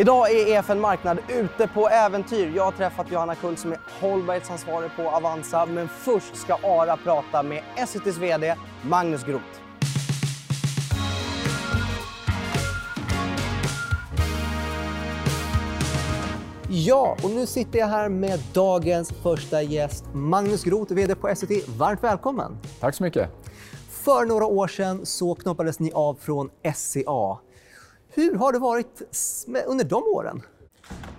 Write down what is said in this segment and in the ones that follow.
Idag är EFN Marknad ute på äventyr. Jag har träffat Johanna Kull som är hållbarhetsansvarig på Avanza. Men först ska Ara prata med Essitys vd Magnus Groth. Ja, och nu sitter jag här med dagens första gäst, Magnus Groth, vd på Essity. Varmt välkommen. Tack så mycket. För några år sedan så knoppades ni av från SCA. Hur har det varit under de åren?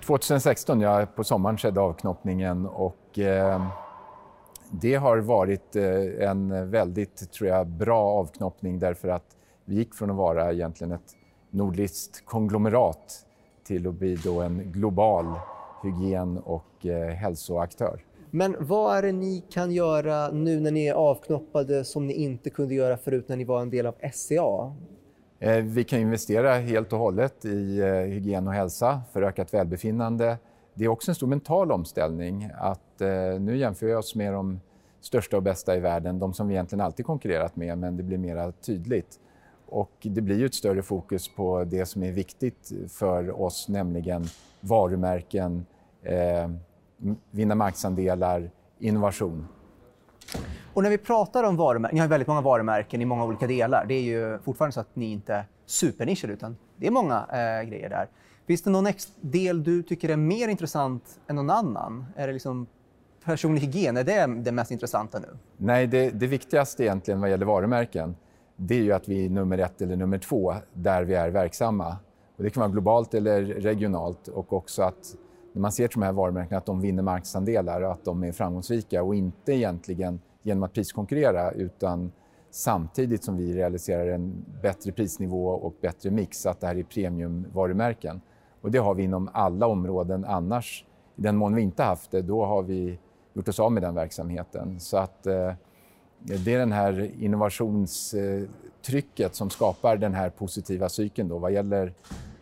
2016, på sommaren skedde avknoppningen, och det har varit en väldigt, tror jag, bra avknoppning, därför att vi gick från att vara egentligen ett nordiskt konglomerat till att bli då en global hygien- och hälsoaktör. Men vad är det ni kan göra nu när ni är avknoppade som ni inte kunde göra förut när ni var en del av SCA? Vi kan investera helt och hållet i hygien och hälsa för ökat välbefinnande. Det är också en stor mental omställning att nu jämför vi oss med de största och bästa i världen, de som vi egentligen alltid konkurrerat med, men det blir mer tydligt. Och det blir ju ett större fokus på det som är viktigt för oss, nämligen varumärken, vinna marknadsandelar, innovation. Och när vi pratar om varumärken, ni har väldigt många varumärken i många olika delar. Det är ju fortfarande så att ni inte är supernischer, utan det är många grejer där. Finns det någon del du tycker är mer intressant än någon annan? Är det liksom personlig hygien? Är det det mest intressanta nu? Nej, det viktigaste egentligen vad gäller varumärken, det är ju att vi är nummer 1 eller nummer 2 där vi är verksamma. Och det kan vara globalt eller regionalt, och också att när man ser till de här varumärkena att de vinner marknadsandelar och att de är framgångsrika och inte egentligen genom att priskonkurrera, utan samtidigt som vi realiserar en bättre prisnivå och bättre mix, att det här är premiumvarumärken. Och det har vi inom alla områden annars. I den mån vi inte haft det, då har vi gjort oss av med den verksamheten. Så att det är den här innovationstrycket som skapar den här positiva cykeln då, vad gäller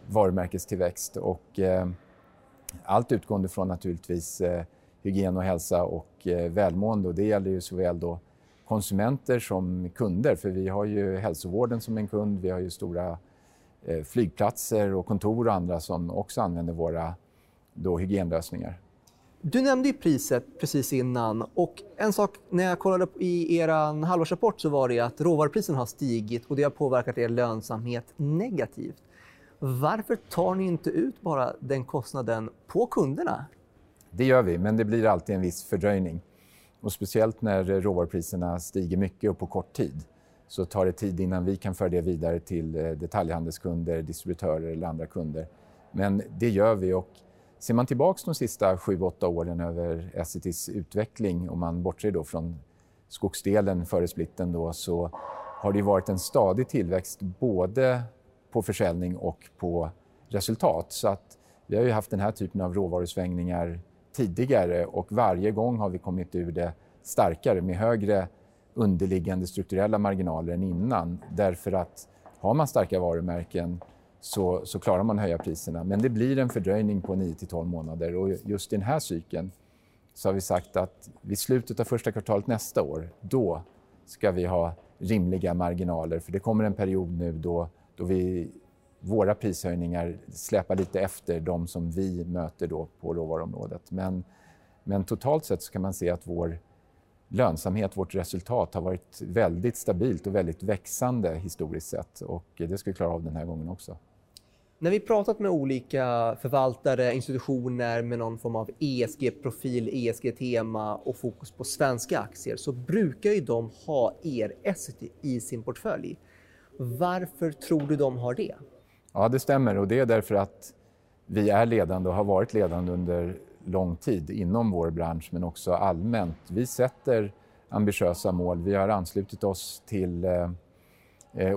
varumärkestillväxt. Och allt utgående från naturligtvis hygien och hälsa och välmående. Och det gäller ju såväl då konsumenter som kunder. För vi har ju hälsovården som en kund. Vi har ju stora flygplatser och kontor och andra som också använder våra då hygienlösningar. Du nämnde ju priset precis innan, och en sak när jag kollade upp i er halvårsrapport så var det att råvaruprisen har stigit och det har påverkat er lönsamhet negativt. Varför tar ni inte ut bara den kostnaden på kunderna? Det gör vi, men det blir alltid en viss fördröjning. Och speciellt när råvarupriserna stiger mycket och på kort tid, så tar det tid innan vi kan föra det vidare till detaljhandelskunder, distributörer eller andra kunder. Men det gör vi, och ser man tillbaka de sista 7-8 åren över Essitys utveckling, om man bortser då från skogsdelen före splitten då, så har det varit en stadig tillväxt både på försäljning och på resultat. Så att vi har ju haft den här typen av råvarusvängningar tidigare, och varje gång har vi kommit ur det starkare med högre underliggande strukturella marginaler än innan. Därför att har man starka varumärken så klarar man att höja priserna. Men det blir en fördröjning på 9-12 månader, och just i den här cykeln så har vi sagt att vid slutet av första kvartalet nästa år, då ska vi ha rimliga marginaler. För det kommer en period nu då våra prishöjningar släpar lite efter de som vi möter då på råvaruområdet. Men totalt sett så kan man se att vår lönsamhet, vårt resultat har varit väldigt stabilt och väldigt växande historiskt sett. Och det ska vi klara av den här gången också. När vi pratat med olika förvaltare, institutioner med någon form av ESG-profil, ESG-tema och fokus på svenska aktier, så brukar ju de ha er Essity i sin portfölj. Varför tror du de har det? Ja, det stämmer, och det är därför att vi är ledande och har varit ledande under lång tid inom vår bransch, men också allmänt. Vi sätter ambitiösa mål. Vi har anslutit oss till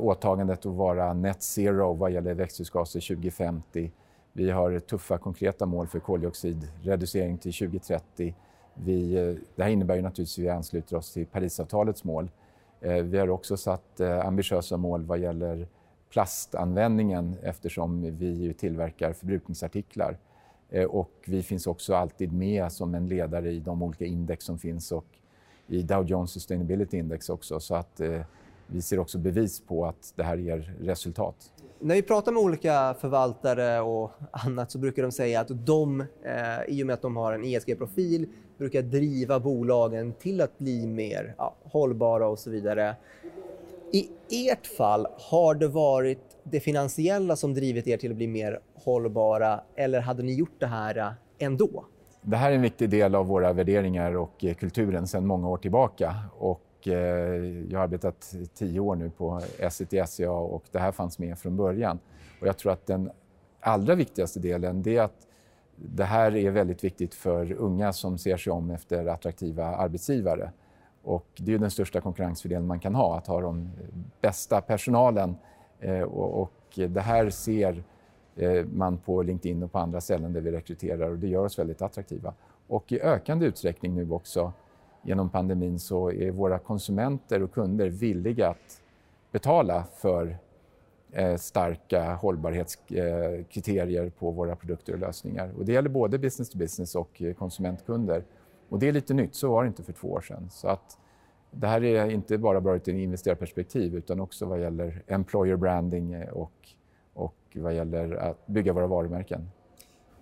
åtagandet att vara net zero vad gäller växthusgaser 2050. Vi har tuffa konkreta mål för koldioxidreducering till 2030. Det här innebär ju naturligtvis att vi ansluter oss till Parisavtalets mål. Vi har också satt ambitiösa mål vad gäller plastanvändningen, eftersom vi tillverkar förbrukningsartiklar. Och vi finns också alltid med som en ledare i de olika index som finns, och i Dow Jones Sustainability Index också. Så att vi ser också bevis på att det här ger resultat. När vi pratar med olika förvaltare och annat så brukar de säga att de, i och med att de har en ESG-profil, brukar driva bolagen till att bli mer hållbara och så vidare. I ert fall, har det varit det finansiella som drivit er till att bli mer hållbara, eller hade ni gjort det här ändå? Det här är en viktig del av våra värderingar och kulturen sedan många år tillbaka. Och jag har arbetat 10 år nu på Essity, SCA, och det här fanns med från början. Och jag tror att den allra viktigaste delen är att det här är väldigt viktigt för unga som ser sig om efter attraktiva arbetsgivare. Och det är den största konkurrensfördelen man kan ha, att ha de bästa personalen. Och det här ser man på LinkedIn och på andra ställen där vi rekryterar, och det gör oss väldigt attraktiva. Och i ökande utsträckning nu också genom pandemin så är våra konsumenter och kunder villiga att betala för starka hållbarhetskriterier på våra produkter och lösningar. Och det gäller både business to business och konsumentkunder. Och det är lite nytt, så var det inte för 2 år sedan. Så att det här är inte bara bra ur ett investerarperspektiv utan också vad gäller employer branding och vad gäller att bygga våra varumärken.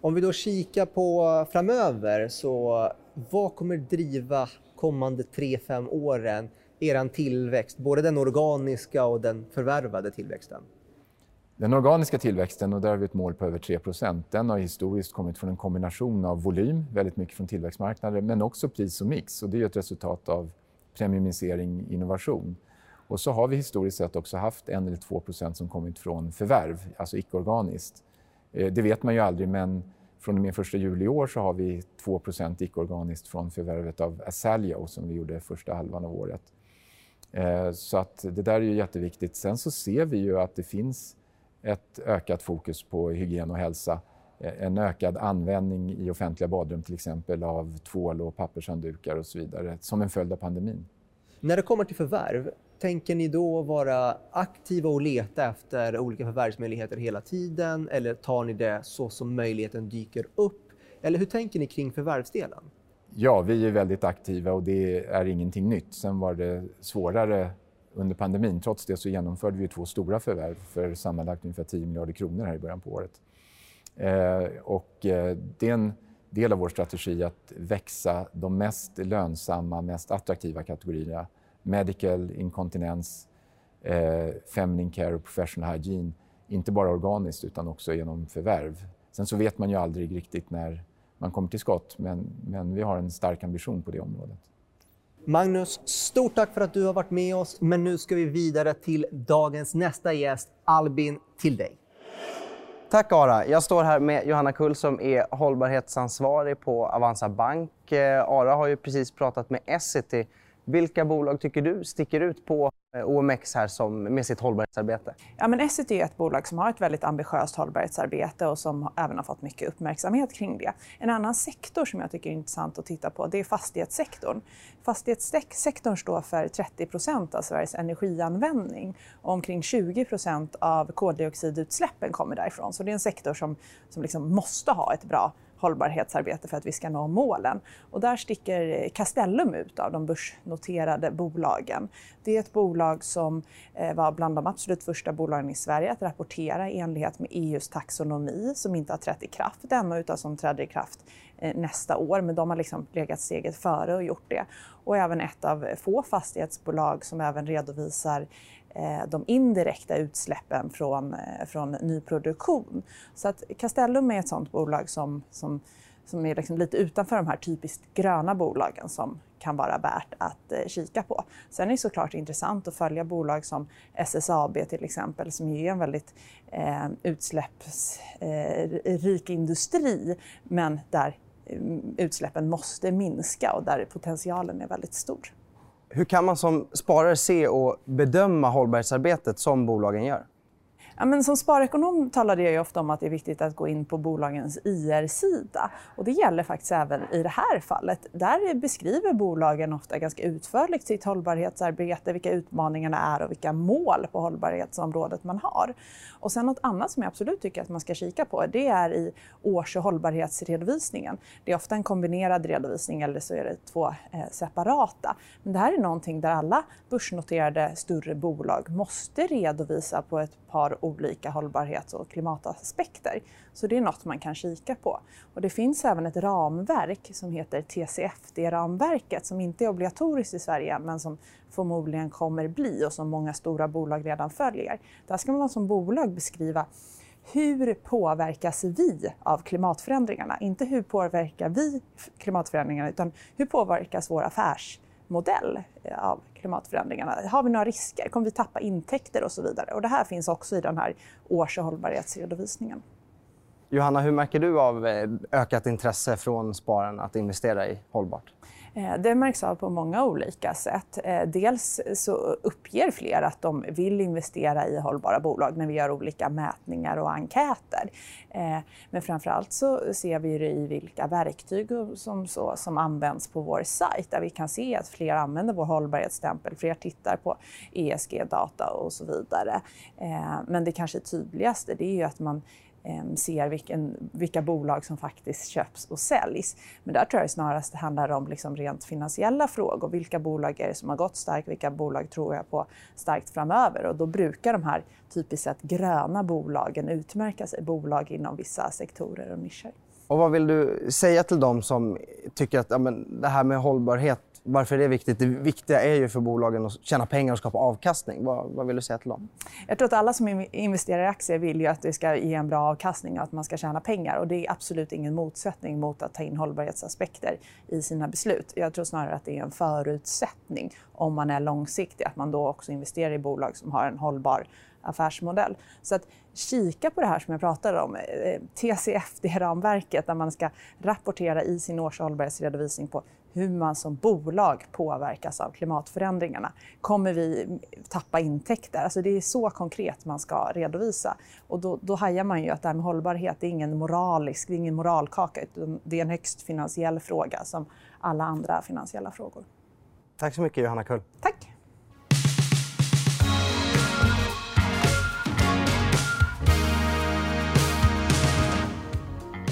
Om vi då kikar på framöver, så vad kommer driva kommande 3-5 åren er tillväxt, både den organiska och den förvärvade tillväxten? Den organiska tillväxten, och där har vi ett mål på över 3%, den har historiskt kommit från en kombination av volym, väldigt mycket från tillväxtmarknader, men också pris och mix. Och det är ett resultat av premiumisering, innovation. Och så har vi historiskt sett också haft 1 eller 2% som kommit från förvärv, alltså icke-organiskt. Det vet man ju aldrig, men från och med 1 juli i år så har vi 2% icke-organiskt från förvärvet av Asaleo som vi gjorde första halvan av året. Så att det där är ju jätteviktigt. Sen så ser vi ju att det finns ett ökat fokus på hygien och hälsa. En ökad användning i offentliga badrum till exempel av tvål och pappershanddukar och så vidare som en följd av pandemin. När det kommer till förvärv, tänker ni då vara aktiva och leta efter olika förvärvsmöjligheter hela tiden, eller tar ni det så som möjligheten dyker upp? Eller hur tänker ni kring förvärvsdelen? Ja, vi är väldigt aktiva och det är ingenting nytt. Sen var det svårare under pandemin. Trots det så genomförde vi 2 stora förvärv för sammanlagt ungefär 10 miljarder kronor här i början på året. Och det är en del av vår strategi att växa de mest lönsamma, mest attraktiva kategorierna. Medical, inkontinens, feminine care och professional hygiene. Inte bara organiskt utan också genom förvärv. Sen så vet man ju aldrig riktigt när man kommer till skott, men vi har en stark ambition på det området. Magnus, stort tack för att du har varit med oss, men nu ska vi vidare till dagens nästa gäst. Albin, till dig. Tack Ara. Jag står här med Johanna Kull som är hållbarhetsansvarig på Avanza Bank. Ara har ju precis pratat med Essity. Vilka bolag tycker du sticker ut på OMX här med sitt hållbarhetsarbete? Ja, men Essity är ett bolag som har ett väldigt ambitiöst hållbarhetsarbete och som även har fått mycket uppmärksamhet kring det. En annan sektor som jag tycker är intressant att titta på, det är fastighetssektorn. Fastighetssektorn står för 30% av Sveriges energianvändning och omkring 20% av koldioxidutsläppen kommer därifrån. Så det är en sektor som liksom måste ha ett bra hållbarhetsarbete för att vi ska nå målen. Och där sticker Castellum ut av de börsnoterade bolagen. Det är ett bolag som var bland de absolut första bolagen i Sverige att rapportera i enlighet med EU:s taxonomi, som inte har trätt i kraft ännu utan som trädde i kraft nästa år. Men de har liksom legat steget före och gjort det. Och även ett av få fastighetsbolag som även redovisar de indirekta utsläppen från nyproduktion. Så att Castellum är ett sådant bolag som är liksom lite utanför de här typiskt gröna bolagen som kan vara värt att kika på. Sen är det såklart intressant att följa bolag som SSAB till exempel, som är en väldigt utsläppsrik industri, men där utsläppen måste minska och där potentialen är väldigt stor. Hur kan man som sparare se och bedöma hållbarhetsarbetet som bolagen gör? Ja, men som sparekonom talade jag ju ofta om att det är viktigt att gå in på bolagens IR-sida. Och det gäller faktiskt även i det här fallet. Där beskriver bolagen ofta ganska utförligt sitt hållbarhetsarbete, vilka utmaningarna är och vilka mål på hållbarhetsområdet man har. Och sen något annat som jag absolut tycker att man ska kika på, det är i års- och hållbarhetsredovisningen. Det är ofta en kombinerad redovisning eller så är det två separata. Men det här är någonting där alla börsnoterade större bolag måste redovisa på ett par olika hållbarhets- och klimataspekter. Så det är något man kan kika på. Och det finns även ett ramverk som heter TCFD-ramverket som inte är obligatoriskt i Sverige men som förmodligen kommer bli och som många stora bolag redan följer. Där ska man som bolag beskriva hur påverkas vi av klimatförändringarna. Inte hur påverkar vi klimatförändringarna utan hur påverkas vår affärsmodell av klimatförändringarna. Har vi några risker? Kommer vi tappa intäkter och så vidare? Och det här finns också i den här års- och hållbarhetsredovisningen. Johanna, hur märker du av ökat intresse från spararna att investera i hållbart? Det märks av på många olika sätt. Dels så uppger fler att de vill investera i hållbara bolag när vi gör olika mätningar och enkäter. Men framförallt så ser vi det i vilka verktyg som används på vår sajt där vi kan se att fler använder vår hållbarhetsstämpel, fler tittar på ESG-data och så vidare. Men det kanske tydligaste det är ju att man ser vilka bolag som faktiskt köps och säljs. Men där tror jag snarast det handlar om liksom rent finansiella frågor. Vilka bolag är det som har gått starkt? Vilka bolag tror jag på starkt framöver? Och då brukar de här typiskt sett gröna bolagen utmärka sig. Bolag inom vissa sektorer och nischer. Och vad vill du säga till dem som tycker att ja, men det här med hållbarhet, varför är det viktigt? Det viktiga är ju för bolagen att tjäna pengar och skapa avkastning. Vad vill du säga till dem? Jag tror att alla som investerar i aktier vill ju att det ska ge en bra avkastning och att man ska tjäna pengar. Och det är absolut ingen motsättning mot att ta in hållbarhetsaspekter i sina beslut. Jag tror snarare att det är en förutsättning om man är långsiktig. Att man då också investerar i bolag som har en hållbar affärsmodell. Så att kika på det här som jag pratade om, TCFD-ramverket där man ska rapportera i sin års- och hållbarhetsredovisning på hur man som bolag påverkas av klimatförändringarna. Kommer vi tappa intäkter? Alltså det är så konkret man ska redovisa. Och då hajar man ju att det här med hållbarhet är ingen moralisk, det är ingen moralkaka utan det är en högst finansiell fråga som alla andra finansiella frågor. Tack så mycket Johanna Kull. Tack!